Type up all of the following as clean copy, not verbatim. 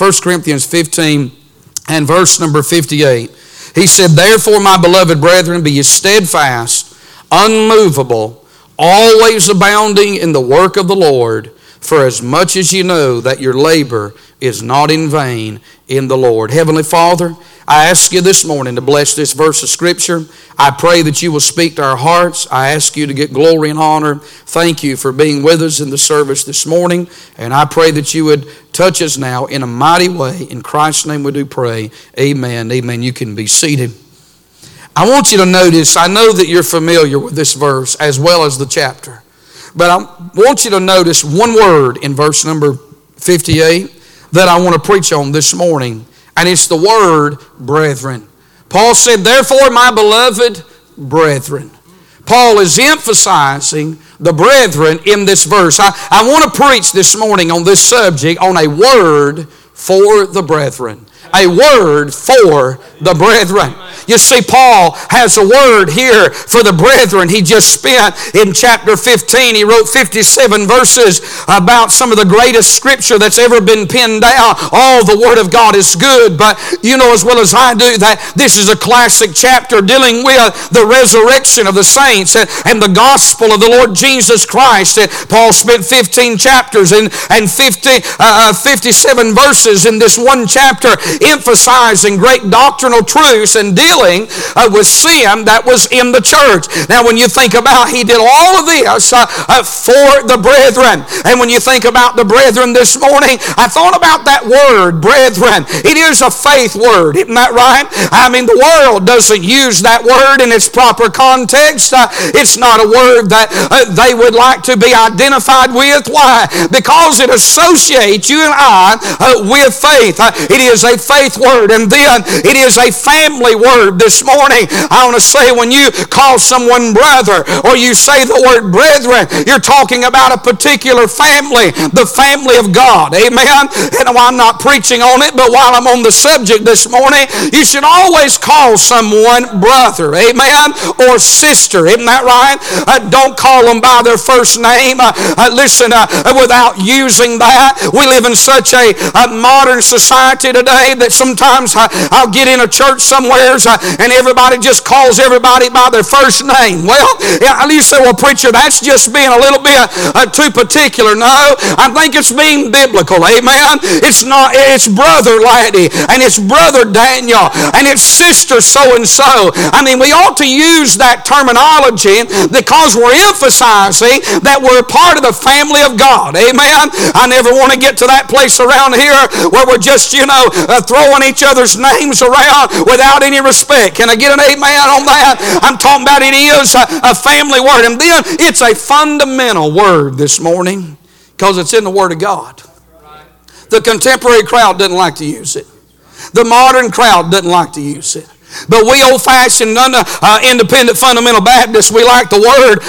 1 Corinthians 15 and verse number 58. He said, "Therefore, my beloved brethren, be ye steadfast, unmovable, always abounding in the work of the Lord, for as much as you know that your labor is not in vain in the Lord." Heavenly Father, I ask you this morning to bless this verse of Scripture. I pray that you will speak to our hearts. I ask you to get glory and honor. Thank you for being with us in the service this morning. And I pray that you would touch us now in a mighty way. In Christ's name we do pray. Amen. Amen. You can be seated. I want you to notice, I know that you're familiar with this verse as well as the chapter. But I want you to notice one word in verse number 58 that I want to preach on this morning, and it's the word brethren. Paul said, "Therefore, my beloved brethren." Paul is emphasizing the brethren in this verse. I want to preach this morning on this subject on a word for the brethren. A word for the brethren. You see, Paul has a word here for the brethren. He just spent in chapter 15, he wrote 57 verses about some of the greatest scripture that's ever been penned down. All the Word of God is good, but you know as well as I do that this is a classic chapter dealing with the resurrection of the saints and the gospel of the Lord Jesus Christ. Paul spent 15 chapters and 57 verses in this one chapter, emphasizing great doctrinal truths and dealing with sin that was in the church. Now, when you think about, he did all of this for the brethren. And when you think about the brethren this morning, I thought about that word, brethren. It is a faith word, isn't that right? I mean, the world doesn't use that word in its proper context. It's not a word that they would like to be identified with. Why? Because it associates you and I with faith. It is a faith word, and then it is a family word this morning. I want to say, when you call someone brother or you say the word brethren, you're talking about a particular family, the family of God. Amen? And I'm not preaching on it, but while I'm on the subject this morning, you should always call someone brother. Amen? Or sister. Isn't that right? Don't call them by their first name. Listen, without using that. We live in such a modern society today that sometimes I'll get in a church somewhere and everybody just calls everybody by their first name. Well, you say, "Well, preacher, that's just being a little bit too particular." No, I think it's being biblical. Amen. It's not. It's brother Laddie, and it's brother Daniel, and it's sister so and so. I mean, we ought to use that terminology because we're emphasizing that we're part of the family of God. Amen. I never want to get to that place around here where we're just, throwing each other's names around without any respect. Can I get an amen on that? I'm talking about it is a family word. And then it's a fundamental word this morning because it's in the Word of God. The contemporary crowd doesn't like to use it. The modern crowd doesn't like to use it. But we old-fashioned, independent, fundamental Baptists, we like the word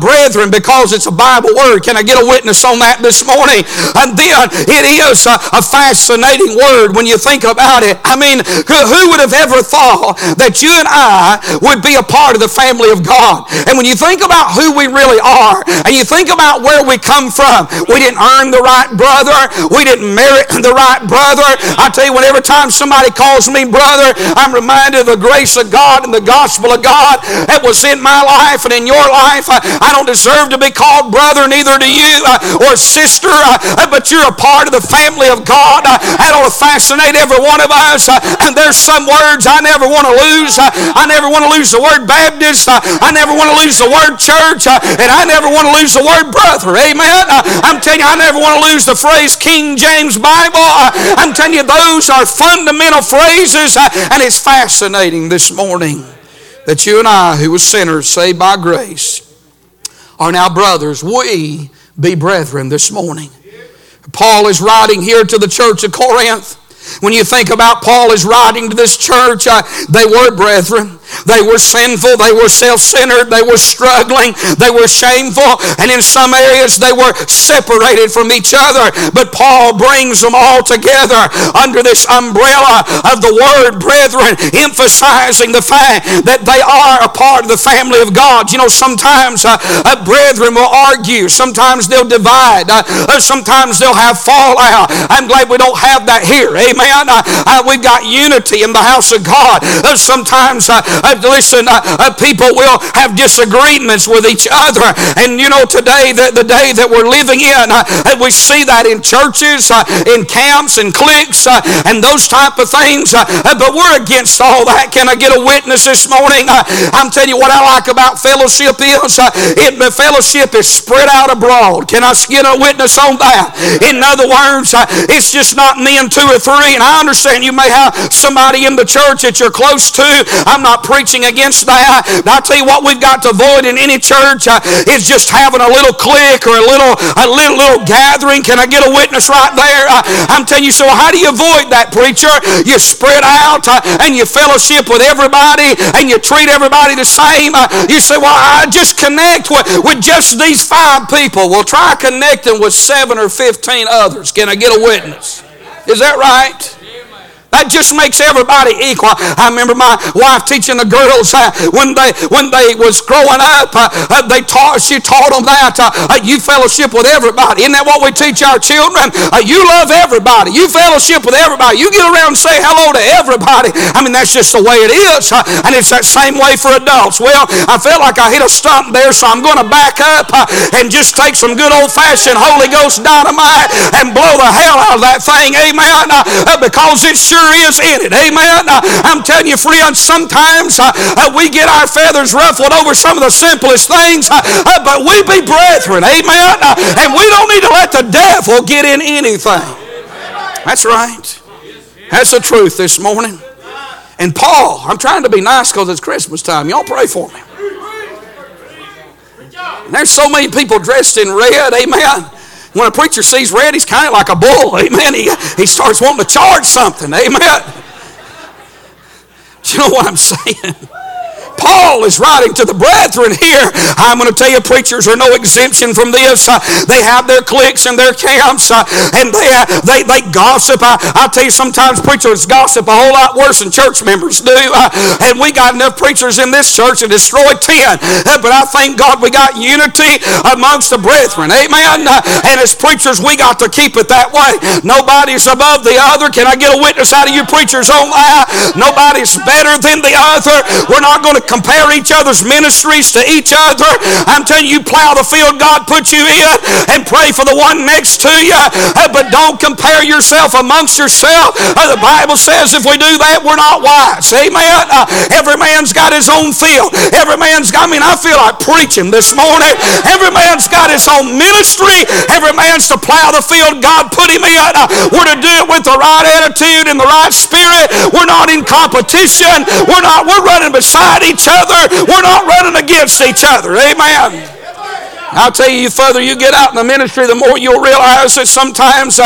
brethren because it's a Bible word. Can I get a witness on that this morning? And then it is a fascinating word when you think about it. I mean, who would have ever thought that you and I would be a part of the family of God? And when you think about who we really are, and you think about where we come from, we didn't earn the right brother. We didn't merit the right brother. I tell you, whenever time somebody calls me brother, I'm reminded of the grace of God and the gospel of God that was in my life and in your life. I don't deserve to be called brother, neither do you or sister, but you're a part of the family of God. That ought to fascinate every one of us. And there's some words I never want to lose. I never want to lose the word Baptist. I never want to lose the word church. And I never want to lose the word brother. Amen? I'm telling you, I never want to lose the phrase King James Bible. I'm telling you, those are fundamental phrases, and it's fascinating this morning that you and I, who were sinners saved by grace, are now brothers. We be brethren this morning. Paul is writing here to the church of Corinth. When you think about Paul is writing to this church, they were brethren. They were sinful. They were self-centered. They were struggling. They were shameful. And in some areas they were separated from each other. But Paul brings them all together under this umbrella of the word brethren, emphasizing the fact that they are a part of the family of God. You know, sometimes brethren will argue. Sometimes they'll divide. Sometimes they'll have fallout. I'm glad we don't have that here. Amen. We've got unity in the house of God. Sometimes people will have disagreements with each other. And you know, today, the day that we're living in, we see that in churches, in camps, and cliques, and those type of things. But we're against all that. Can I get a witness this morning? I'm telling you what I like about fellowship is, fellowship is spread out abroad. Can I get a witness on that? In other words, it's just not me and two or three. And I understand you may have somebody in the church that you're close to. I'm not preaching against that. But I tell you what we've got to avoid in any church is just having a little clique or a little gathering. Can I get a witness right there? I'm telling you, so how do you avoid that, preacher? You spread out and you fellowship with everybody and you treat everybody the same. You say, well, I just connect with just these 5 people. Well, try connecting with 7 or 15 others. Can I get a witness? Is that right? That just makes everybody equal. I remember my wife teaching the girls when they was growing up. She taught them that you fellowship with everybody. Isn't that what we teach our children? You love everybody. You fellowship with everybody. You get around and say hello to everybody. I mean, that's just the way it is, and it's that same way for adults. Well, I felt like I hit a stump there, so I'm going to back up and just take some good old-fashioned Holy Ghost dynamite and blow the hell out of that thing. Amen. Because it's sure is in it. Amen. I'm telling you, friends, sometimes we get our feathers ruffled over some of the simplest things, but we be brethren. Amen. And we don't need to let the devil get in anything. That's right. That's the truth this morning. And Paul, I'm trying to be nice because it's Christmas time. Y'all pray for me. And there's so many people dressed in red. Amen. When a preacher sees red, he's kind of like a bull. Amen. He starts wanting to charge something. Amen. Do you know what I'm saying? Paul is writing to the brethren here. I'm going to tell you, preachers are no exemption from this. They have their cliques and their camps, and they gossip. I tell you, sometimes preachers gossip a whole lot worse than church members do. And we got enough preachers in this church to destroy 10. But I thank God we got unity amongst the brethren. Amen. And as preachers, we got to keep it that way. Nobody's above the other. Can I get a witness out of you preachers on that? Nobody's better than the other. We're not going to compare each other's ministries to each other. I'm telling you, plow the field God put you in and pray for the one next to you. But don't compare yourself amongst yourself. The Bible says if we do that, we're not wise. Amen. Every man's got his own field. Every man's got, I mean, I feel like preaching this morning. Every man's got his own ministry. Every man's to plow the field God put him in. We're to do it with the right attitude and the right spirit. We're not in competition. We're running beside each other. We're not running against each other. Amen. I'll tell you, the further you get out in the ministry, the more you'll realize that sometimes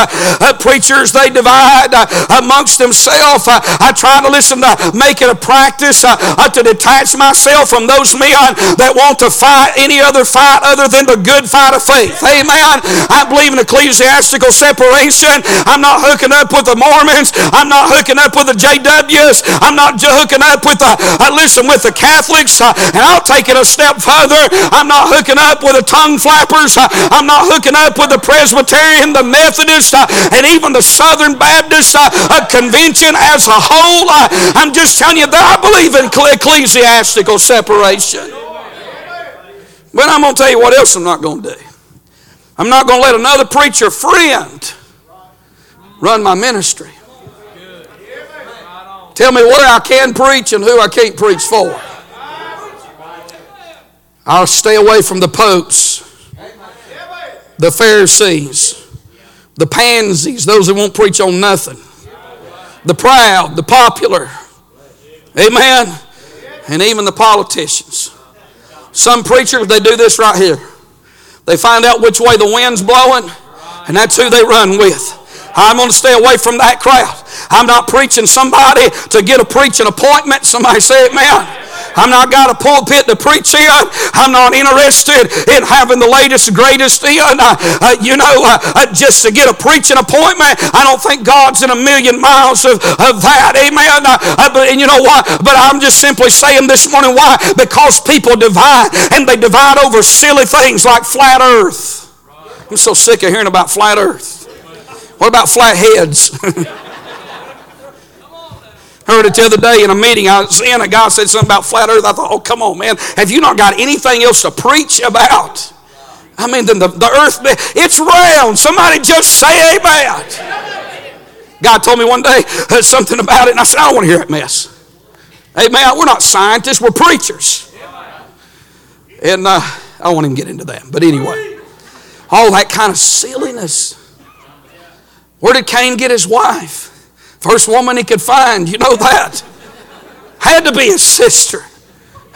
preachers, they divide amongst themselves. I try to listen to make it a practice to detach myself from those men that want to fight any other fight other than the good fight of faith. Amen. I believe in ecclesiastical separation. I'm not hooking up with the Mormons. I'm not hooking up with the JWs. I'm not hooking up with the Catholics. And I'll take it a step further. I'm not hooking up with the tongue flappers. I'm not hooking up with the Presbyterian, the Methodist, and even the Southern Baptist convention as a whole. I'm just telling you that I believe in ecclesiastical separation. But I'm going to tell you what else I'm not going to do. I'm not going to let another preacher friend run my ministry. Tell me where I can preach and who I can't preach for. I'll stay away from the popes, the Pharisees, the pansies, those that won't preach on nothing, the proud, the popular, amen, and even the politicians. Some preachers, they do this right here. They find out which way the wind's blowing, and that's who they run with. I'm going to stay away from that crowd. I'm not preaching somebody to get a preaching appointment. Somebody say amen. I'm not got a pulpit to preach in. I'm not interested in having the latest, greatest in. Just to get a preaching appointment, I don't think God's in a million miles of that. Amen. But and you know why? But I'm just simply saying this morning why? Because people divide, and they divide over silly things like flat earth. I'm so sick of hearing about flat earth. What about flat heads? Heard it the other day in a meeting. I was in, a guy said something about flat earth. I thought, oh, come on, man. Have you not got anything else to preach about? I mean, then the earth, it's round. Somebody just say amen. God told me one day something about it, and I said, I don't want to hear it mess. Amen. We're not scientists. We're preachers. And I don't want to even get into that. But anyway. All that kind of silliness. Where did Cain get his wife? First woman he could find, you know that. Had to be his sister.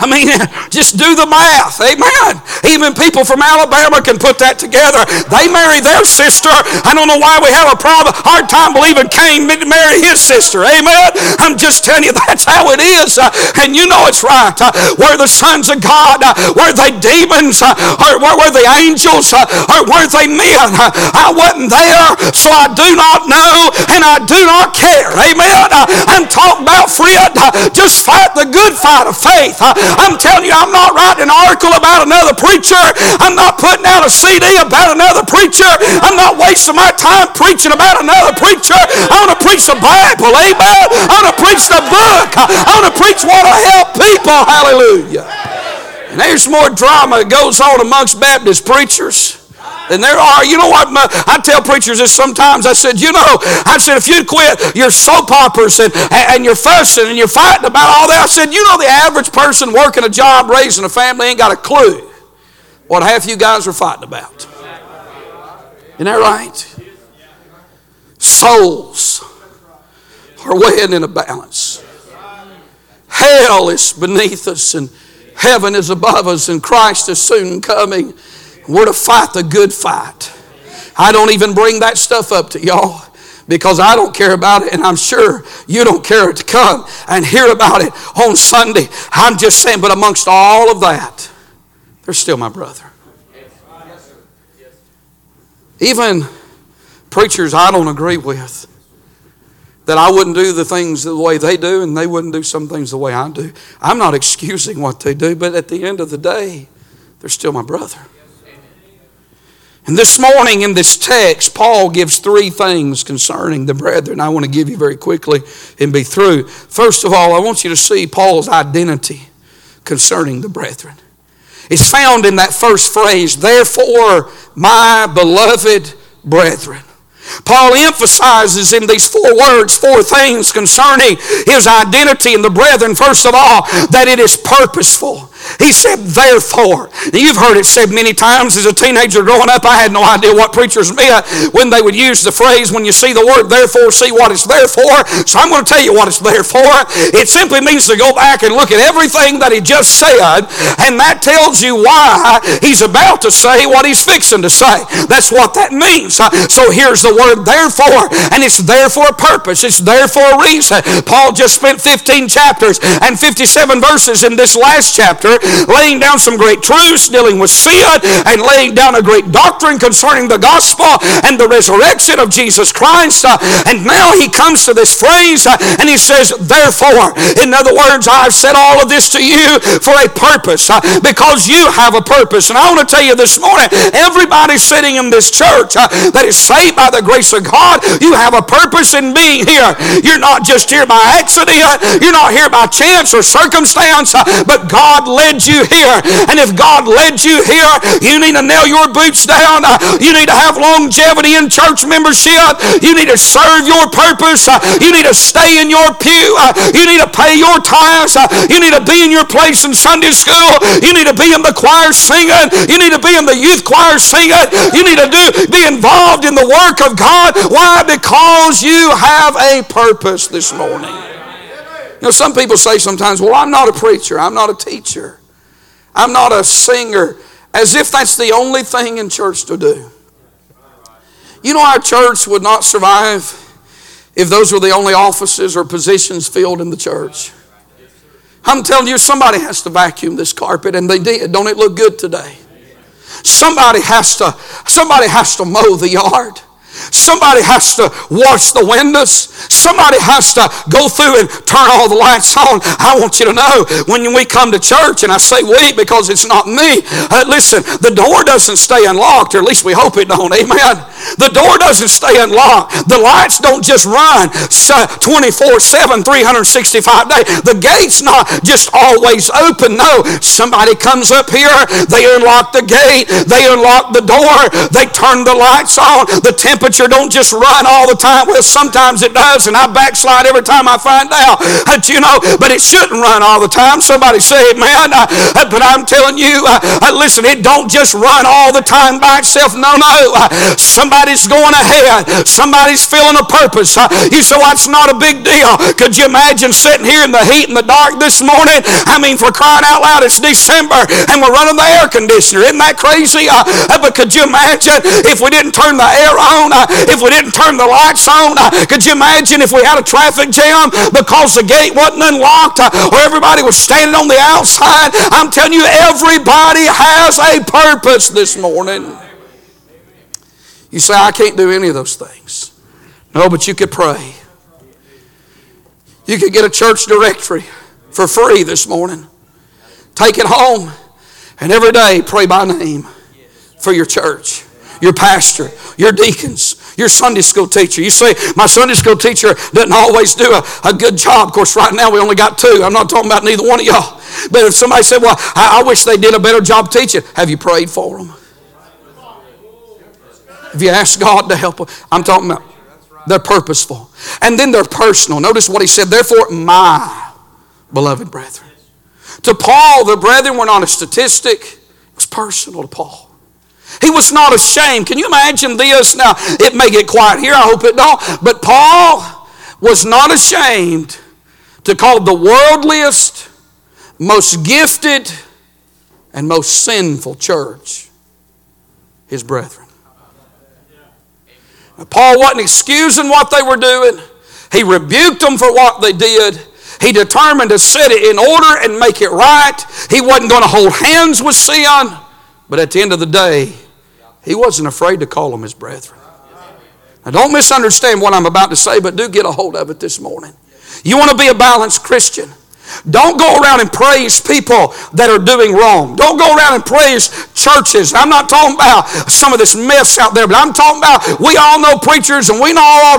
I mean, just do the math, amen. Even people from Alabama can put that together. They marry their sister. I don't know why we have a problem, hard time believing Cain married his sister, amen. I'm just telling you, that's how it is. And you know it's right. We're the sons of God. Were they demons? Or were they angels? Or were they men? I wasn't there, so I do not know, and I do not care, amen. I'm talking about, friend, just fight the good fight of faith. I'm telling you, I'm not writing an article about another preacher. I'm not putting out a CD about another preacher. I'm not wasting my time preaching about another preacher. I want to preach the Bible, amen. I want to preach the book. I want to preach what will help people, hallelujah. And there's more drama that goes on amongst Baptist preachers. And there are, you know what, I tell preachers this sometimes. I said, if you quit your soap operas and you're fussing and you're fighting about all that, I said, the average person working a job, raising a family ain't got a clue what half you guys are fighting about. Isn't that right? Souls are weighing in a balance. Hell is beneath us and heaven is above us, and Christ is soon coming. We're to fight the good fight. I don't even bring that stuff up to y'all because I don't care about it, and I'm sure you don't care to come and hear about it on Sunday. I'm just saying, but amongst all of that, they're still my brother. Even preachers I don't agree with, that I wouldn't do the things the way they do and they wouldn't do some things the way I do. I'm not excusing what they do, but at the end of the day, they're still my brother. And this morning in this text, Paul gives three things concerning the brethren. I want to give you very quickly and be through. First of all, I want you to see Paul's identity concerning the brethren. It's found in that first phrase, therefore, my beloved brethren. Paul emphasizes in these four words, four things concerning his identity in the brethren. First of all, that it is purposeful. He said, therefore. Now, you've heard it said many times. As a teenager growing up, I had no idea what preachers meant when they would use the phrase, when you see the word therefore, see what it's there for. So I'm going to tell you what it's there for. It simply means to go back and look at everything that he just said, and that tells you why he's about to say what he's fixing to say. That's what that means. So here's the word therefore, and it's there for a purpose. It's there for a reason. Paul just spent 15 chapters and 57 verses in this last chapter laying down some great truths, dealing with sin, and laying down a great doctrine concerning the gospel and the resurrection of Jesus Christ. And now he comes to this phrase and he says, therefore. In other words, I've said all of this to you for a purpose, because you have a purpose. And I want to tell you this morning, everybody sitting in this church that is saved by the grace of God, you have a purpose in being here. You're not just here by accident. You're not here by chance or circumstance, but God led you here. And if God led you here, you need to nail your boots down. You need to have longevity in church membership. You need to serve your purpose. You need to stay in your pew. You need to pay your tithes. You need to be in your place in Sunday school. You need to be in the choir singing. You need to be in the youth choir singing. You need to be involved in the work of God. Why? Because you have a purpose this morning. Some people say sometimes, well, I'm not a preacher, I'm not a teacher, I'm not a singer, as if that's the only thing in church to do. Our church would not survive if those were the only offices or positions filled in the church. I'm telling you, somebody has to vacuum this carpet, and they did. Don't it look good today? Somebody has to mow the yard. Somebody has to wash the windows. Somebody has to go through and turn all the lights on. I want you to know, when we come to church, and I say we because it's not me, listen, the door doesn't stay unlocked, or at least we hope it don't, amen? The door doesn't stay unlocked. The lights don't just run 24/7, 365 days. The gate's not just always open. No, somebody comes up here, they unlock the gate, they unlock the door, they turn the lights on, the temperature don't just run all the time. Well, sometimes it does, and I backslide every time I find out, but it shouldn't run all the time. Somebody say, man, but I'm telling you, listen, it don't just run all the time by itself. No. Somebody's going ahead. Somebody's feeling a purpose. You say, well, it's not a big deal. Could you imagine sitting here in the heat and the dark this morning? I mean, for crying out loud, it's December, and we're running the air conditioner. Isn't that crazy? But could you imagine if we didn't turn the air on, if we didn't turn the lights on? Could you imagine if we had a traffic jam because the gate wasn't unlocked, or everybody was standing on the outside? I'm telling you, everybody has a purpose this morning. You say, I can't do any of those things. No, but you could pray. You could get a church directory for free this morning. Take it home, and every day pray by name for your church, your pastor, your deacons, your Sunday school teacher. You say, my Sunday school teacher doesn't always do a good job. Of course, right now we only got two. I'm not talking about neither one of y'all. But if somebody said, well, I wish they did a better job teaching, have you prayed for them? If you ask God to help them, I'm talking about they're purposeful. And then they're personal. Notice what he said, therefore, my beloved brethren. To Paul, the brethren were not a statistic. It was personal to Paul. He was not ashamed. Can you imagine this? Now, it may get quiet here. I hope it don't. But Paul was not ashamed to call the worldliest, most gifted, and most sinful church his brethren. Now, Paul wasn't excusing what they were doing. He rebuked them for what they did. He determined to set it in order and make it right. He wasn't going to hold hands with sin. But at the end of the day, he wasn't afraid to call them his brethren. Now, don't misunderstand what I'm about to say, but do get a hold of it this morning. You want to be a balanced Christian. Don't go around and praise people that are doing wrong. Don't go around and praise churches. I'm not talking about some of this mess out there, but I'm talking about we all know preachers, and we all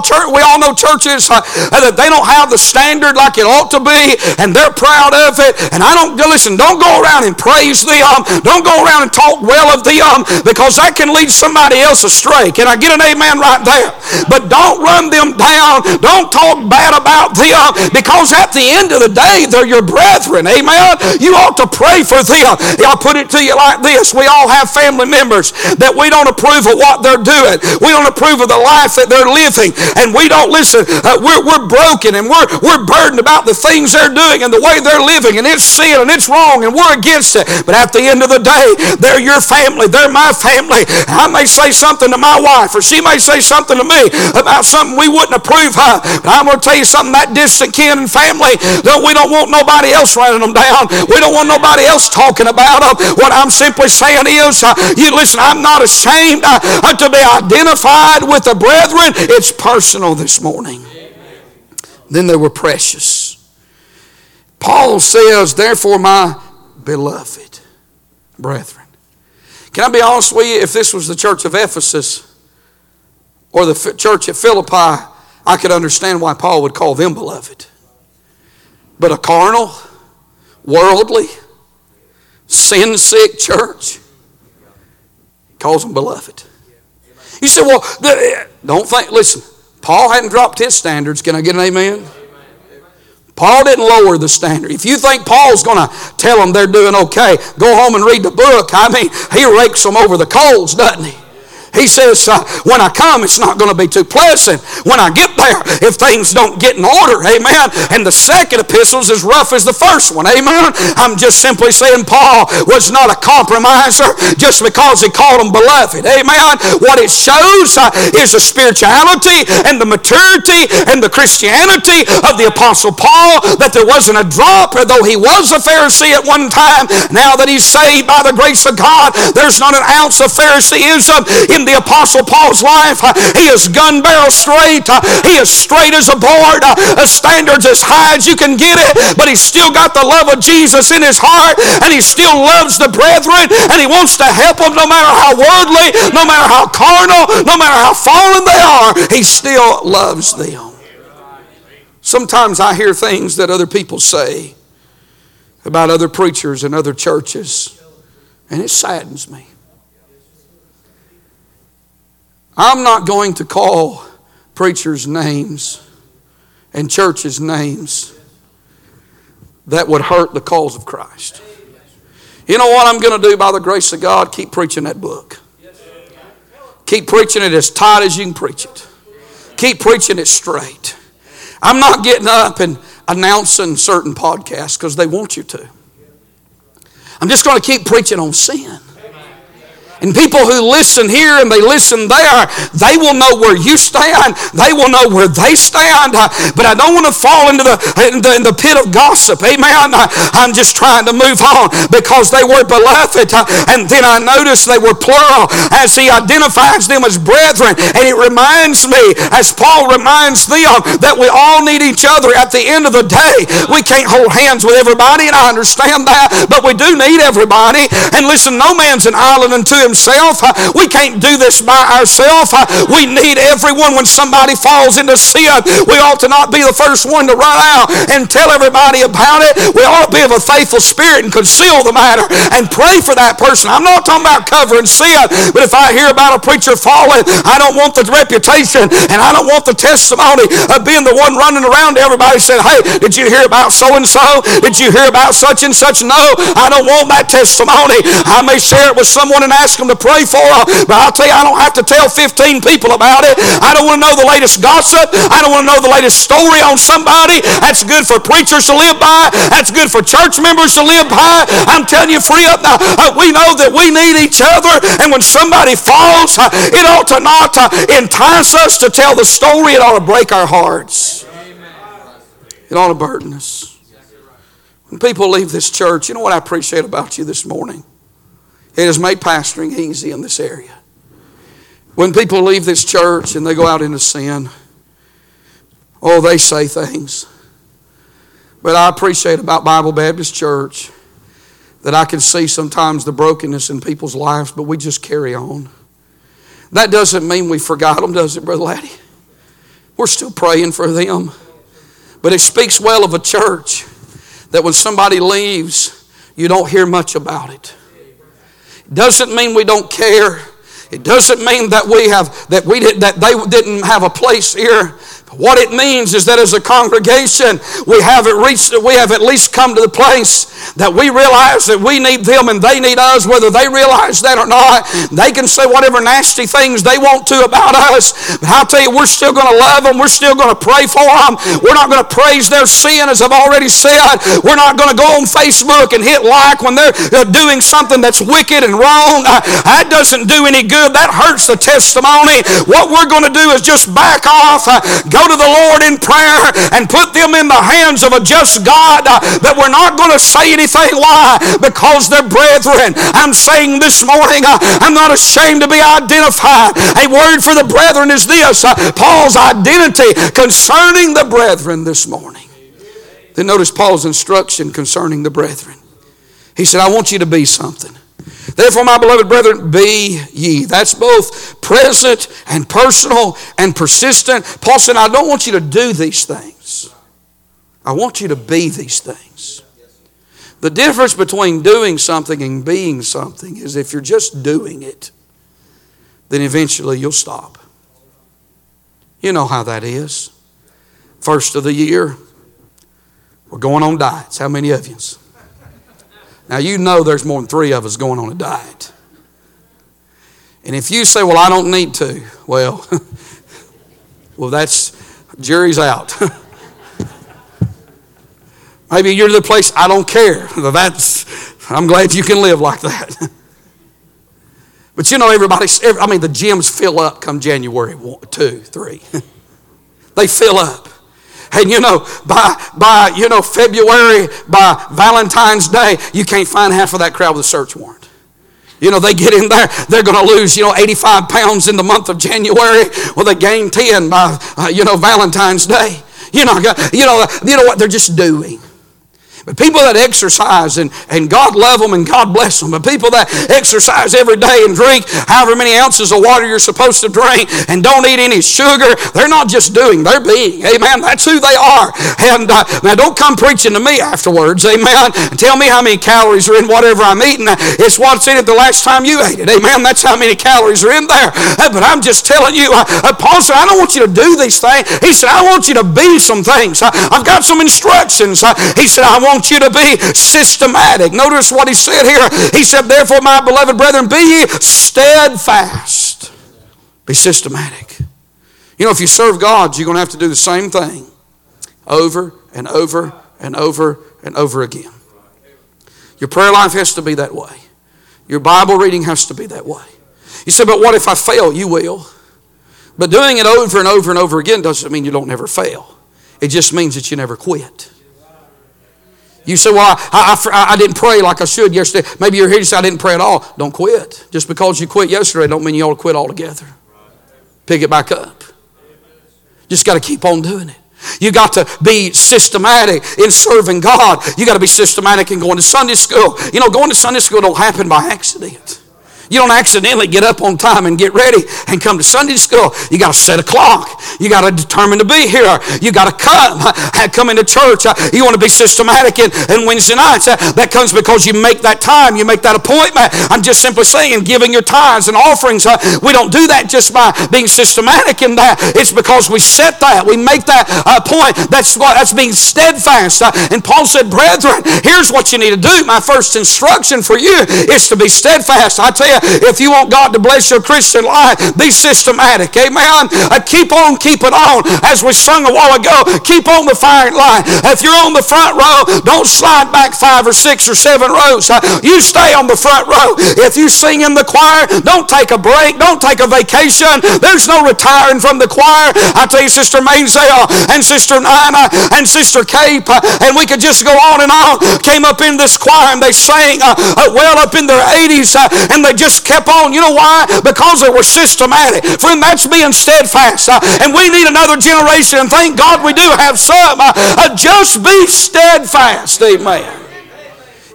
know churches that they don't have the standard like it ought to be, and they're proud of it. And don't go around and praise them. Don't go around and talk well of them, because that can lead somebody else astray. Can I get an amen right there? But don't run them down. Don't talk bad about them, because at the end of the day, they're your brethren, amen? You ought to pray for them. I'll put it to you like this. We all have family members that we don't approve of what they're doing. We don't approve of the life that they're living. And we don't listen. We're broken, and we're burdened about the things they're doing and the way they're living. And it's sin and it's wrong, and we're against it. But at the end of the day, they're your family. They're my family. I may say something to my wife, or she may say something to me about something we wouldn't approve of. But I'm going to tell you something, that distant kin and family, we don't want nobody else writing them down. We don't want nobody else talking about them. What I'm simply saying is, I'm not ashamed to be identified with the brethren. It's personal this morning. Amen. Then they were precious. Paul says, therefore, my beloved brethren. Can I be honest with you? If this was the church of Ephesus or the church at Philippi, I could understand why Paul would call them beloved. But a carnal, worldly, sin-sick church, he calls them beloved. You say, well, don't think, listen, Paul hadn't dropped his standards. Can I get an amen? Paul didn't lower the standard. If you think Paul's going to tell them they're doing okay, go home and read the book. I mean, he rakes them over the coals, doesn't he? He says, when I come, it's not going to be too pleasant. When I get there, if things don't get in order, amen. And the second epistle's as rough as the first one, amen. I'm just simply saying Paul was not a compromiser just because he called them beloved, amen. What it shows is the spirituality and the maturity and the Christianity of the Apostle Paul, that there wasn't a drop, though he was a Pharisee at one time. Now that he's saved by the grace of God, there's not an ounce of Phariseeism in the Apostle Paul's life. He is gun barrel straight. He is straight as a board. A standard's as high as you can get it, but he's still got the love of Jesus in his heart, and he still loves the brethren, and he wants to help them no matter how worldly, no matter how carnal, no matter how fallen they are. He still loves them. Sometimes I hear things that other people say about other preachers and other churches, and it saddens me. I'm not going to call preachers names and churches names that would hurt the cause of Christ. You know what I'm going to do by the grace of God? Keep preaching that book. Keep preaching it as tight as you can preach it. Keep preaching it straight. I'm not getting up and announcing certain podcasts because they want you to. I'm just going to keep preaching on sin. And people who listen here and they listen there, they will know where you stand. They will know where they stand. But I don't want to fall into the pit of gossip. Amen. I'm just trying to move on because they were beloved. And then I noticed they were plural as he identifies them as brethren. And it reminds me, as Paul reminds them, that we all need each other at the end of the day. We can't hold hands with everybody, and I understand that. But we do need everybody. And listen, no man's an island unto himself. We can't do this by ourselves. We need everyone. When somebody falls into sin, we ought to not be the first one to run out and tell everybody about it. We ought to be of a faithful spirit and conceal the matter and pray for that person. I'm not talking about covering sin, but if I hear about a preacher falling, I don't want the reputation and I don't want the testimony of being the one running around to everybody saying, hey, did you hear about so-and-so? Did you hear about such and such? No, I don't want that testimony. I may share it with someone and ask them to pray for them, but I'll tell you, I don't have to tell 15 people about it. I don't want to know the latest gossip. I don't want to know the latest story on somebody. That's good for preachers to live by. That's good for church members to live by. I'm telling you, free up now. We know that we need each other, and when somebody falls, it ought to not entice us to tell the story. It ought to break our hearts. It ought to burden us. When people leave this church, you know what I appreciate about you this morning? It has made pastoring easy in this area. When people leave this church and they go out into sin, oh, they say things. But I appreciate about Bible Baptist Church that I can see sometimes the brokenness in people's lives, but we just carry on. That doesn't mean we forgot them, does it, Brother Laddie? We're still praying for them. But it speaks well of a church that when somebody leaves, you don't hear much about it. Doesn't mean we don't care. It doesn't mean that they didn't have a place here. But what it means is that as a congregation, we have at least come to the place that we realize that we need them and they need us, whether they realize that or not. They can say whatever nasty things they want to about us, but I'll tell you, we're still going to love them. We're still going to pray for them. We're not going to praise their sin, as I've already said. We're not going to go on Facebook and hit like when they're doing something that's wicked and wrong. That doesn't do any good. That hurts the testimony. What we're going to do is just back off, go to the Lord in prayer, and put them in the hands of a just God. That we're not going to say anything. Why? Because they're brethren. I'm saying this morning, I'm not ashamed to be identified. A word for the brethren is this: Paul's identity concerning the brethren this morning. Then notice Paul's instruction concerning the brethren. He said, I want you to be something. Therefore, my beloved brethren, be ye. That's both present and personal and persistent. Paul said, I don't want you to do these things. I want you to be these things. The difference between doing something and being something is if you're just doing it, then eventually you'll stop. You know how that is. First of the year, we're going on diets. How many of you? Now, you know there's more than 3 of us going on a diet. And if you say, well, I don't need to, well, well, that's, jury's out. Maybe you're to the place, I don't care. I'm glad you can live like that. But you know, the gyms fill up come January 1, 2, 3. They fill up. And you know, by February, by Valentine's Day, you can't find half of that crowd with a search warrant. You know, they get in there, they're going to lose, 85 pounds in the month of January. Well, they gain 10 by, Valentine's Day. You know what they're just doing. But people that exercise, and God love them and God bless them, but people that exercise every day and drink however many ounces of water you're supposed to drink and don't eat any sugar, they're not just doing, they're being. Amen? That's who they are. And now don't come preaching to me afterwards. Amen? Tell me how many calories are in whatever I'm eating. It's what's in it the last time you ate it. Amen? That's how many calories are in there. But I'm just telling you, Paul said, I don't want you to do these things. He said, I want you to be some things. I've got some instructions. He said, I want you to be systematic. Notice what he said here. He said, therefore, my beloved brethren, be ye steadfast. Be systematic. You know, if you serve God, you're going to have to do the same thing over and over and over and over again. Your prayer life has to be that way. Your Bible reading has to be that way. You said, but what if I fail? You will. But doing it over and over and over again doesn't mean you don't ever fail. It just means that you never quit. You say, well, I didn't pray like I should yesterday. Maybe you're here and say, I didn't pray at all. Don't quit. Just because you quit yesterday don't mean you ought to quit altogether. Pick it back up. Just got to keep on doing it. You got to be systematic in serving God. You got to be systematic in going to Sunday school. You know, going to Sunday school don't happen by accident. You don't accidentally get up on time and get ready and come to Sunday school. You got to set a clock. You got to determine to be here. You got to come into church. You want to be systematic in Wednesday nights. That comes because you make that time. You make that appointment. I'm just simply saying, giving your tithes and offerings. We don't do that just by being systematic in that. It's because we set that. We make that point. That's being steadfast. And Paul said, brethren, here's what you need to do. My first instruction for you is to be steadfast. I tell you, if you want God to bless your Christian life, be systematic. Amen. Keep on keeping on. As we sung a while ago, keep on the firing line. If you're on the front row, don't slide back 5 or 6 or 7 rows. You stay on the front row. If you sing in the choir, don't take a break. Don't take a vacation. There's no retiring from the choir. I tell you, Sister Mainsail and Sister Nina and Sister Cape, and we could just go on and on, came up in this choir and they sang well up in their 80s, and they just kept on. You know why? Because they were systematic. Friend, that's being steadfast. And we need another generation, and thank God we do have some. Just be steadfast. Amen.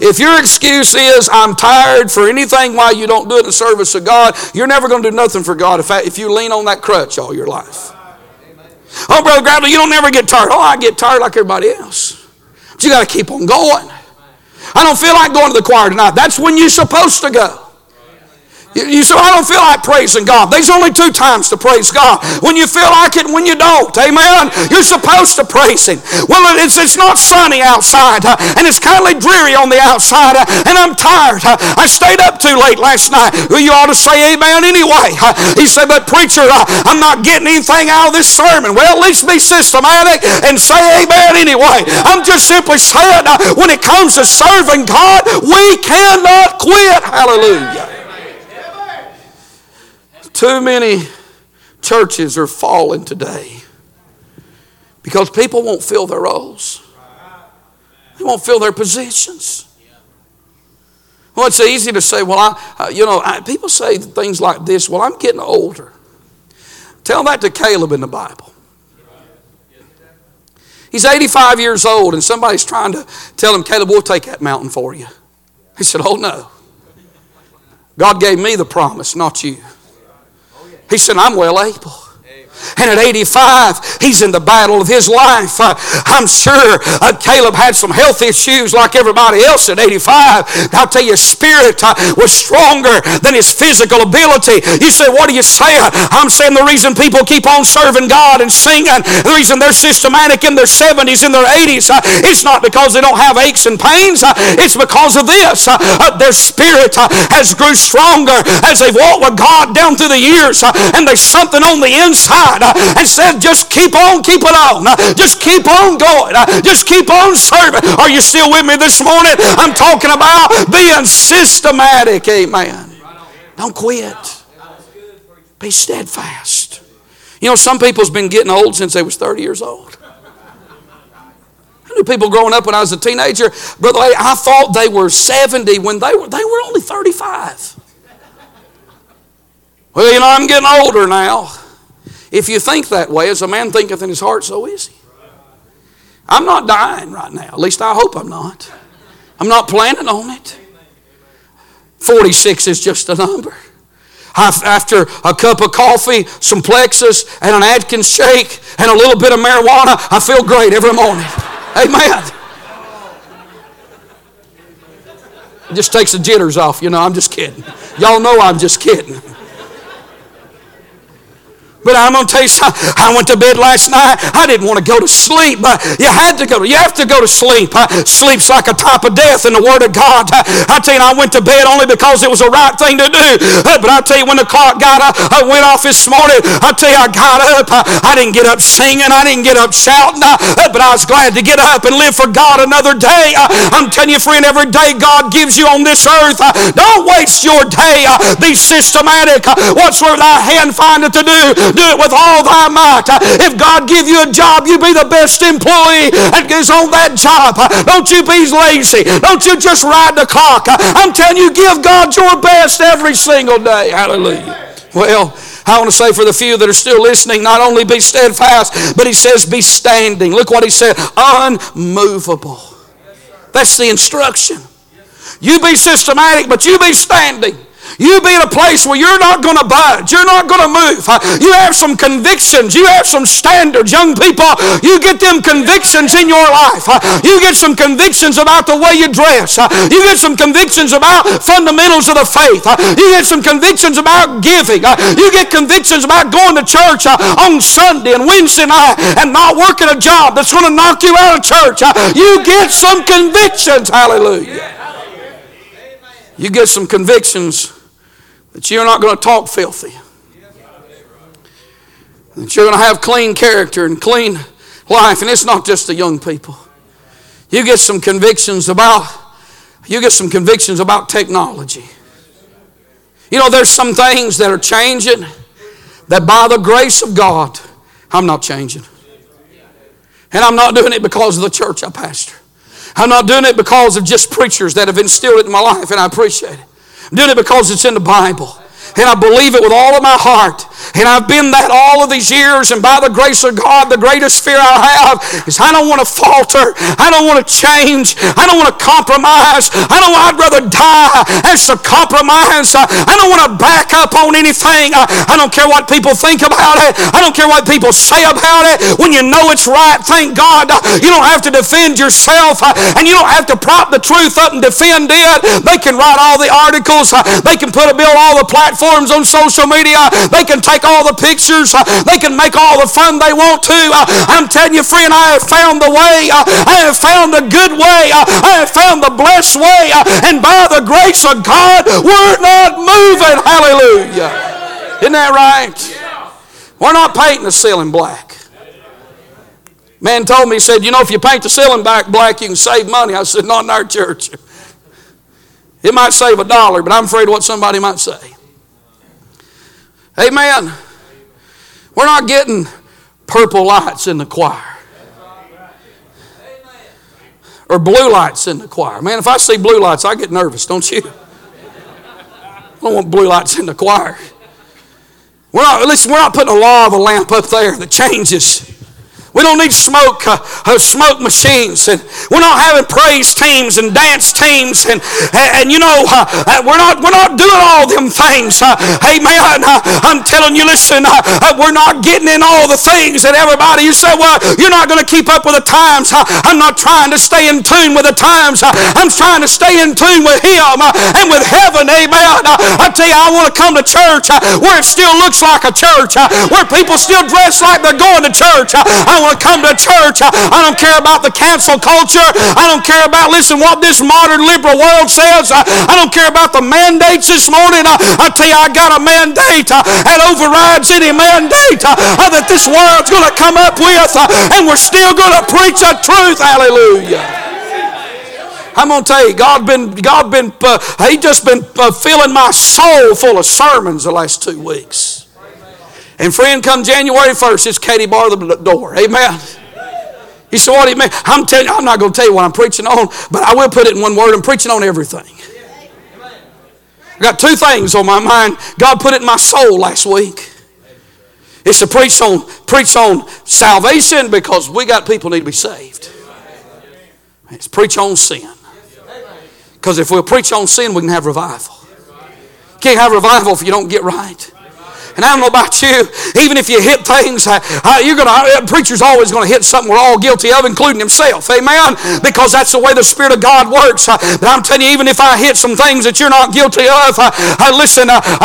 If your excuse is, I'm tired for anything why you don't do it in the service of God, you're never going to do nothing for God if you lean on that crutch all your life. Oh, Brother Gravely, you don't never get tired. Oh, I get tired like everybody else. But you got to keep on going. I don't feel like going to the choir tonight. That's when you're supposed to go. You say, I don't feel like praising God. There's only 2 times to praise God. When you feel like it and when you don't. Amen? You're supposed to praise Him. Well, it's not sunny outside, and it's kind of dreary on the outside, and I'm tired. I stayed up too late last night. Well, you ought to say amen anyway. He said, but preacher, I'm not getting anything out of this sermon. Well, at least be systematic and say amen anyway. I'm just simply saying, when it comes to serving God, we cannot quit. Hallelujah. Too many churches are falling today because people won't fill their roles. They won't fill their positions. Well, it's easy to say, well, people say things like this, well, I'm getting older. Tell that to Caleb in the Bible. He's 85 years old, and somebody's trying to tell him, Caleb, we'll take that mountain for you. He said, oh, no. God gave me the promise, not you. He said, I'm well able. Amen. And at 85, he's in the battle of his life. I'm sure Caleb had some health issues like everybody else at 85. I'll tell you, his spirit was stronger than his physical ability. You say, what are you saying? I'm saying the reason people keep on serving God and singing, the reason they're systematic in their 70s, in their 80s, it's not because they don't have aches and pains. It's because of this. Their spirit has grew stronger as they've walked with God down through the years, and there's something on the inside and said, just keep on keeping on. Just keep on going. Just keep on serving. Are you still with me this morning? I'm talking about being systematic. Amen. Don't quit. Be steadfast. You know, some people's been getting old since they was 30 years old. I knew people growing up when I was a teenager, brother, I thought they were 70 when they were only 35. Well, you know, I'm getting older now. If you think that way, as a man thinketh in his heart, so is he. I'm not dying right now. At least I hope I'm not. I'm not planning on it. 46 is just a number. After a cup of coffee, some Plexus, and an Atkins shake, and a little bit of marijuana, I feel great every morning. Amen. It just takes the jitters off, you know. I'm just kidding. Y'all know I'm just kidding. But I'm going to tell you something. I went to bed last night. I didn't want to go to sleep. You have to go to sleep. Sleep's like a type of death in the Word of God. I tell you, I went to bed only because it was the right thing to do. But I tell you, when the clock went off this morning, I tell you, I got up. I didn't get up singing. I didn't get up shouting. But I was glad to get up and live for God another day. I'm telling you, friend, every day God gives you on this earth, don't waste your day. Be systematic. Whatsoever thy hand findeth to do, do it with all thy might. If God give you a job, you be the best employee that is on that job. Don't you be lazy. Don't you just ride the clock. I'm telling you, give God your best every single day. Hallelujah. Well, I want to say for the few that are still listening, not only be steadfast, but he says be standing. Look what he said, unmovable. That's the instruction. You be systematic, but you be standing. You be in a place where you're not going to budge. You're not going to move. You have some convictions. You have some standards. Young people, you get them convictions in your life. You get some convictions about the way you dress. You get some convictions about fundamentals of the faith. You get some convictions about giving. You get convictions about going to church on Sunday and Wednesday night and not working a job that's going to knock you out of church. You get some convictions. Hallelujah. You get some convictions that you're not going to talk filthy. That you're going to have clean character and clean life. And it's not just the young people. You get some convictions about technology. You know, there's some things that are changing that by the grace of God, I'm not changing. And I'm not doing it because of the church I pastor. I'm not doing it because of just preachers that have instilled it in my life, and I appreciate it. I'm doing it because it's in the Bible. And I believe it with all of my heart. And I've been that all of these years. And by the grace of God, the greatest fear I have is I don't want to falter. I don't want to change. I don't want to compromise. I'd rather die as to compromise. I don't want to back up on anything. I don't care what people think about it. I don't care what people say about it. When you know it's right, thank God, you don't have to defend yourself. And you don't have to prop the truth up and defend it. They can write all the articles. They can put a bill all the platforms. Forums on social media. They can take all the pictures. They can make all the fun they want to. I'm telling you, friend, I have found the way. I have found the good way. I have found the blessed way. And by the grace of God, we're not moving. Hallelujah. Isn't that right? We're not painting the ceiling black. Man told me, he said, you know, if you paint the ceiling black, you can save money. I said, not in our church. It might save $1, but I'm afraid what somebody might say. Amen. We're not getting purple lights in the choir. Or blue lights in the choir. Man, if I see blue lights, I get nervous, don't you? I don't want blue lights in the choir. We're not putting a law of a lamp up there that changes. We don't need smoke machines, and we're not having praise teams and dance teams, and you know, we're not doing all them things. Amen. I'm telling you, listen, we're not getting in all the things that everybody. You say, well, you're not going to keep up with the times. I'm not trying to stay in tune with the times. I'm trying to stay in tune with Him and with heaven. Amen. I tell you, I want to come to church where it still looks like a church, where people still dress like they're going to church. I want to come to church. I don't care about the cancel culture. I don't care about, listen, what this modern liberal world says. I don't care about the mandates this morning. I tell you, I got a mandate that overrides any mandate that this world's going to come up with, and we're still going to preach the truth. Hallelujah. I'm going to tell you, He's just been filling my soul full of sermons the last 2 weeks. And friend, come January 1st, it's Katie bar the door. Amen. You say, what do you mean? I'm telling you, I'm not going to tell you what I'm preaching on, but I will put it in one word. I'm preaching on everything. I got two things on my mind. God put it in my soul last week. It's to preach on salvation, because we got people need to be saved. It's preach on sin. Because if we'll preach on sin, we can have revival. You can't have revival if you don't get right. And I don't know about you, even if you hit things, preacher's always going to hit something we're all guilty of, including himself. Amen? Because that's the way the Spirit of God works. But I'm telling you, even if I hit some things that you're not guilty of,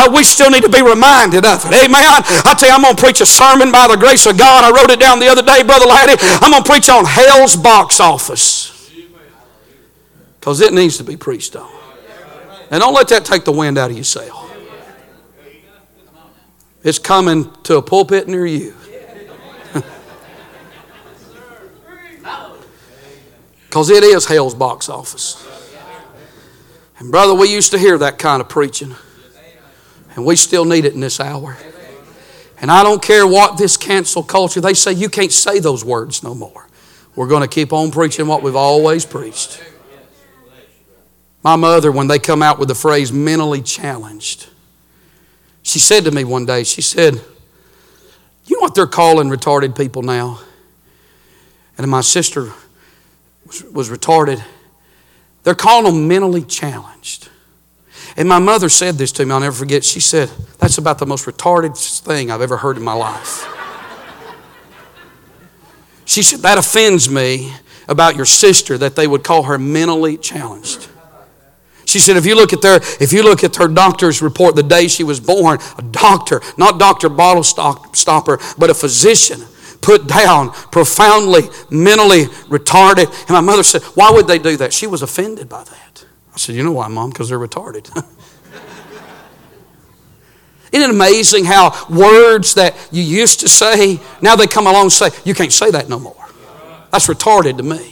we still need to be reminded of it. Amen? I tell you, I'm going to preach a sermon by the grace of God. I wrote it down the other day, Brother Laddie. I'm going to preach on hell's box office. Because it needs to be preached on. And don't let that take the wind out of your sail. It's coming to a pulpit near you. Because it is hell's box office. And brother, we used to hear that kind of preaching. And we still need it in this hour. And I don't care what this cancel culture, they say you can't say those words no more. We're going to keep on preaching what we've always preached. My mother, when they come out with the phrase mentally challenged, she said to me one day, she said, you know what they're calling retarded people now? And my sister was retarded. They're calling them mentally challenged. And my mother said this to me, I'll never forget. She said, that's about the most retarded thing I've ever heard in my life. She said, that offends me about your sister that they would call her mentally challenged. She said, if you look at her doctor's report the day she was born, a doctor, not Dr. Bottle Stopper, but a physician put down profoundly mentally retarded. And my mother said, why would they do that? She was offended by that. I said, you know why, Mom? Because they're retarded. Isn't it amazing how words that you used to say, now they come along and say, you can't say that no more. That's retarded to me.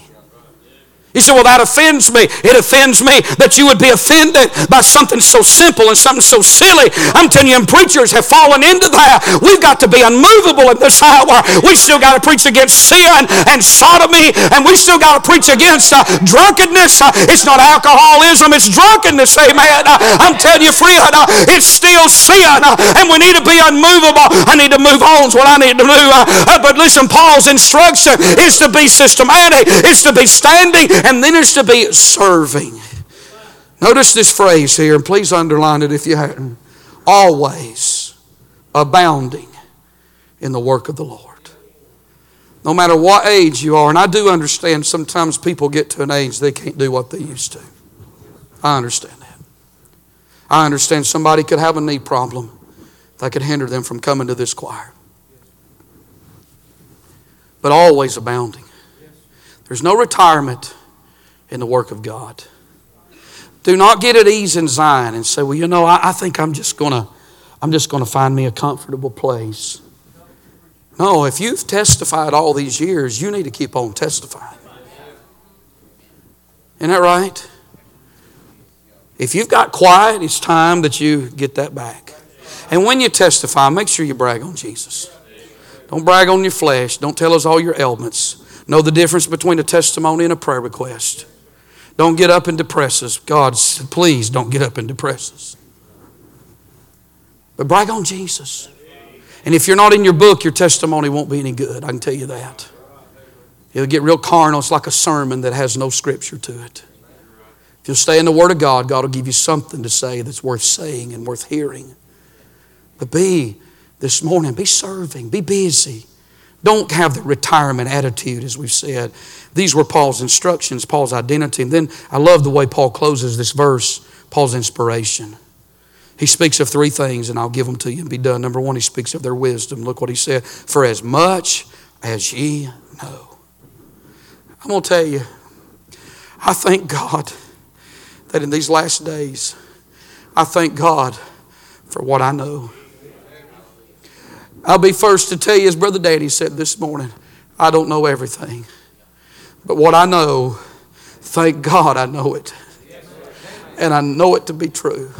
You say, well, that offends me. It offends me that you would be offended by something so simple and something so silly. I'm telling you, and preachers have fallen into that. We've got to be unmovable in this hour. We still got to preach against sin and sodomy, and we still got to preach against drunkenness. It's not alcoholism, it's drunkenness, amen. I'm telling you, friend, it's still sin, and we need to be unmovable. I need to move on is what I need to do. But listen, Paul's instruction is to be systematic, it's to be standing, and then there's to be serving. Notice this phrase here, and please underline it if you haven't. Always abounding in the work of the Lord. No matter what age you are, and I do understand sometimes people get to an age they can't do what they used to. I understand that. I understand somebody could have a knee problem that could hinder them from coming to this choir. But always abounding. There's no retirement in the work of God. Do not get at ease in Zion and say, well, you know, I think I'm just going to find me a comfortable place. No, if you've testified all these years, you need to keep on testifying. Isn't that right? If you've got quiet, it's time that you get that back. And when you testify, make sure you brag on Jesus. Don't brag on your flesh. Don't tell us all your ailments. Know the difference between a testimony and a prayer request. Don't get up and depress us. God, please don't get up and depress us. But brag on Jesus. And if you're not in your book, your testimony won't be any good. I can tell you that. It'll get real carnal. It's like a sermon that has no scripture to it. If you'll stay in the Word of God, God will give you something to say that's worth saying and worth hearing. But this morning, be serving, be busy. Don't have the retirement attitude, as we've said. These were Paul's instructions, Paul's identity. And then I love the way Paul closes this verse, Paul's inspiration. He speaks of three things, and I'll give them to you and be done. Number one, he speaks of their wisdom. Look what he said. For as much as ye know. I'm going to tell you, I thank God that in these last days, I thank God for what I know. I'll be first to tell you, as Brother Danny said this morning, I don't know everything. But what I know, thank God I know it. And I know it to be true.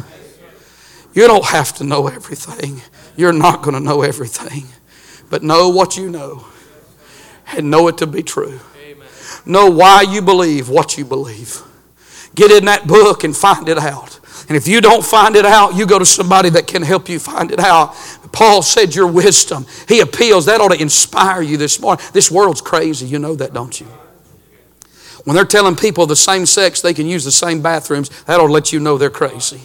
You don't have to know everything. You're not going to know everything. But know what you know and know it to be true. Amen. Know why you believe what you believe. Get in that book and find it out. And if you don't find it out, you go to somebody that can help you find it out. Paul said your wisdom. He appeals. That ought to inspire you this morning. This world's crazy. You know that, don't you? When they're telling people of the same sex they can use the same bathrooms, that ought to let you know they're crazy.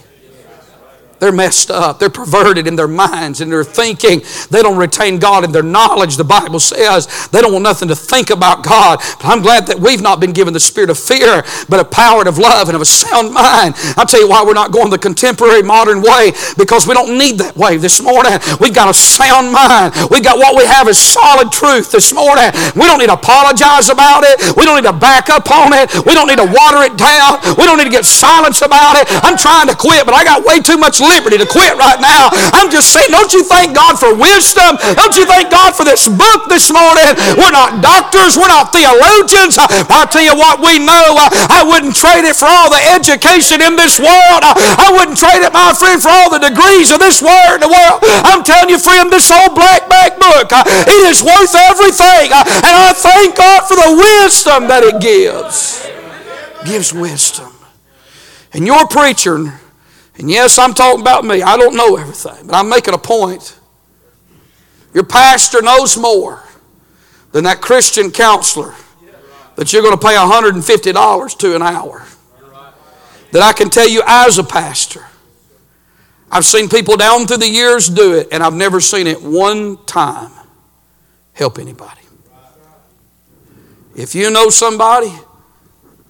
They're messed up. They're perverted in their minds, in their thinking. They don't retain God in their knowledge. The Bible says they don't want nothing to think about God. But I'm glad that we've not been given the spirit of fear, but a power and of love and of a sound mind. I'll tell you why we're not going the contemporary modern way, because we don't need that way this morning. We've got a sound mind. We've got what we have is solid truth this morning. We don't need to apologize about it. We don't need to back up on it. We don't need to water it down. We don't need to get silence about it. I'm trying to quit, but I got way too much liberty to quit right now. I'm just saying, don't you thank God for wisdom? Don't you thank God for this book this morning? We're not doctors. We're not theologians. I'll tell you what we know. I wouldn't trade it for all the education in this world. I wouldn't trade it, my friend, for all the degrees of this world in the world. I'm telling you, friend, this old black book, it is worth everything. And I thank God for the wisdom that it gives. It gives wisdom. And your preacher... And yes, I'm talking about me. I don't know everything, but I'm making a point. Your pastor knows more than that Christian counselor that you're going to pay $150 to an hour. That I can tell you as a pastor. I've seen people down through the years do it, and I've never seen it one time help anybody. If you know somebody,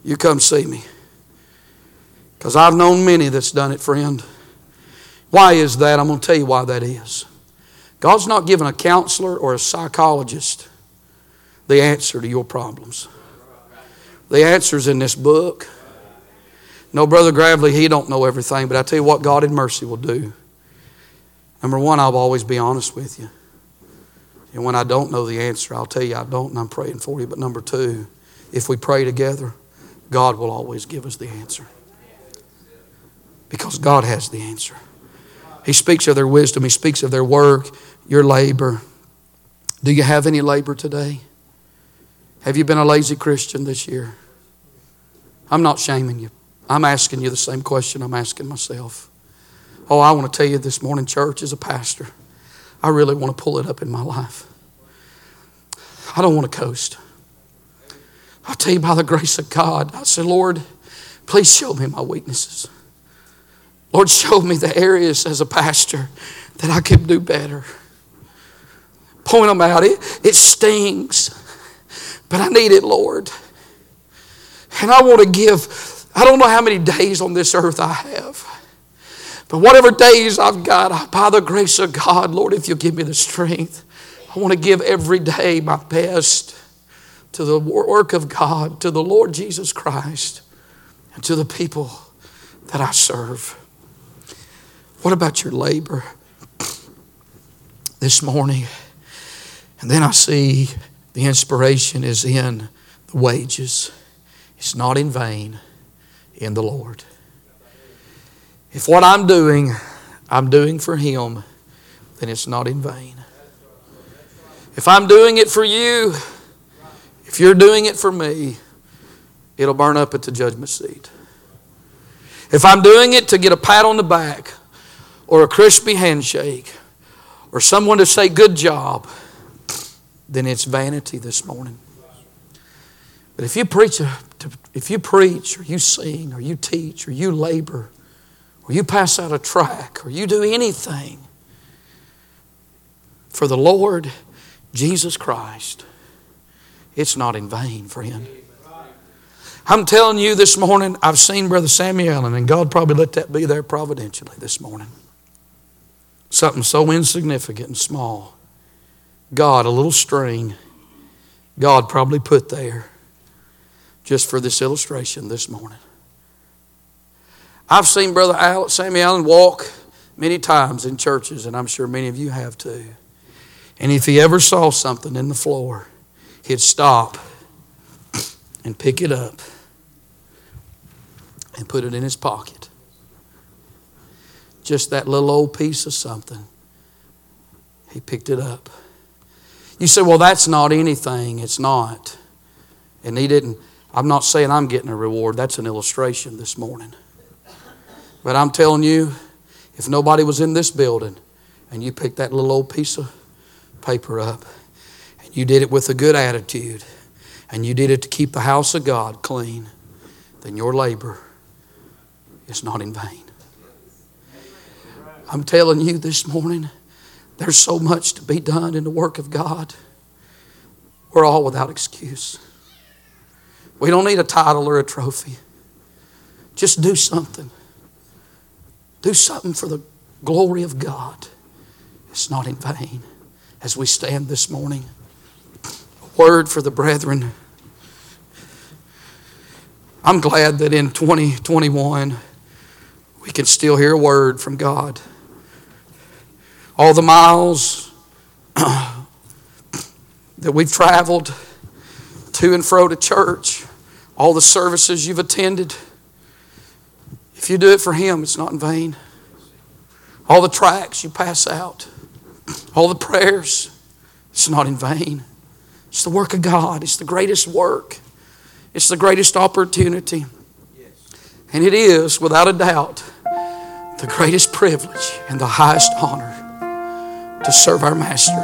you come see me. Because I've known many that's done it, friend. Why is that? I'm going to tell you why that is. God's not giving a counselor or a psychologist the answer to your problems. The answer's in this book. No, Brother Gravely, he don't know everything, but I tell you what God in mercy will do. Number one, I'll always be honest with you. And when I don't know the answer, I'll tell you I don't, and I'm praying for you. But number two, if we pray together, God will always give us the answer. Because God has the answer. He speaks of their wisdom. He speaks of their work, your labor. Do you have any labor today? Have you been a lazy Christian this year? I'm not shaming you. I'm asking you the same question I'm asking myself. Oh, I want to tell you this morning, church, as a pastor, I really want to pull it up in my life. I don't want to coast. I'll tell you by the grace of God, I say, Lord, please show me my weaknesses. Lord, show me the areas as a pastor that I could do better. Point them out. It stings, but I need it, Lord. And I want to give, I don't know how many days on this earth I have, but whatever days I've got, by the grace of God, Lord, if you'll give me the strength, I want to give every day my best to the work of God, to the Lord Jesus Christ, and to the people that I serve. What about your labor this morning? And then I see the inspiration is in the wages. It's not in vain in the Lord. If what I'm doing for Him, then it's not in vain. If I'm doing it for you, if you're doing it for me, it'll burn up at the judgment seat. If I'm doing it to get a pat on the back, or a crispy handshake, or someone to say, good job, then it's vanity this morning. But if you preach, or you sing, or you teach, or you labor, or you pass out a tract, or you do anything for the Lord Jesus Christ, it's not in vain, friend. I'm telling you this morning, I've seen Brother Sammy Allen, and God probably let that be there providentially this morning. Something so insignificant and small. God, a little string, God probably put there just for this illustration this morning. I've seen Brother Sammy Allen walk many times in churches, and I'm sure many of you have too. And if he ever saw something in the floor, he'd stop and pick it up and put it in his pocket. Just that little old piece of something. He picked it up. You say, well, that's not anything. It's not. And he didn't. I'm not saying I'm getting a reward. That's an illustration this morning. But I'm telling you, if nobody was in this building and you picked that little old piece of paper up and you did it with a good attitude and you did it to keep the house of God clean, then your labor is not in vain. I'm telling you this morning, there's so much to be done in the work of God. We're all without excuse. We don't need a title or a trophy. Just do something. Do something for the glory of God. It's not in vain. As we stand this morning, a word for the brethren. I'm glad that in 2021, we can still hear a word from God. All the miles that we've traveled to and fro to church, all the services you've attended, if you do it for Him, it's not in vain. All the tracts you pass out, all the prayers, it's not in vain. It's the work of God. It's the greatest work. It's the greatest opportunity. And it is, without a doubt, the greatest privilege and the highest honor to serve our Master.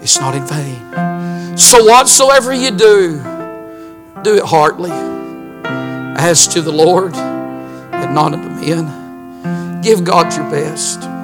It's not in vain. So whatsoever you do, do it heartily, as to the Lord and not unto men. Give God your best.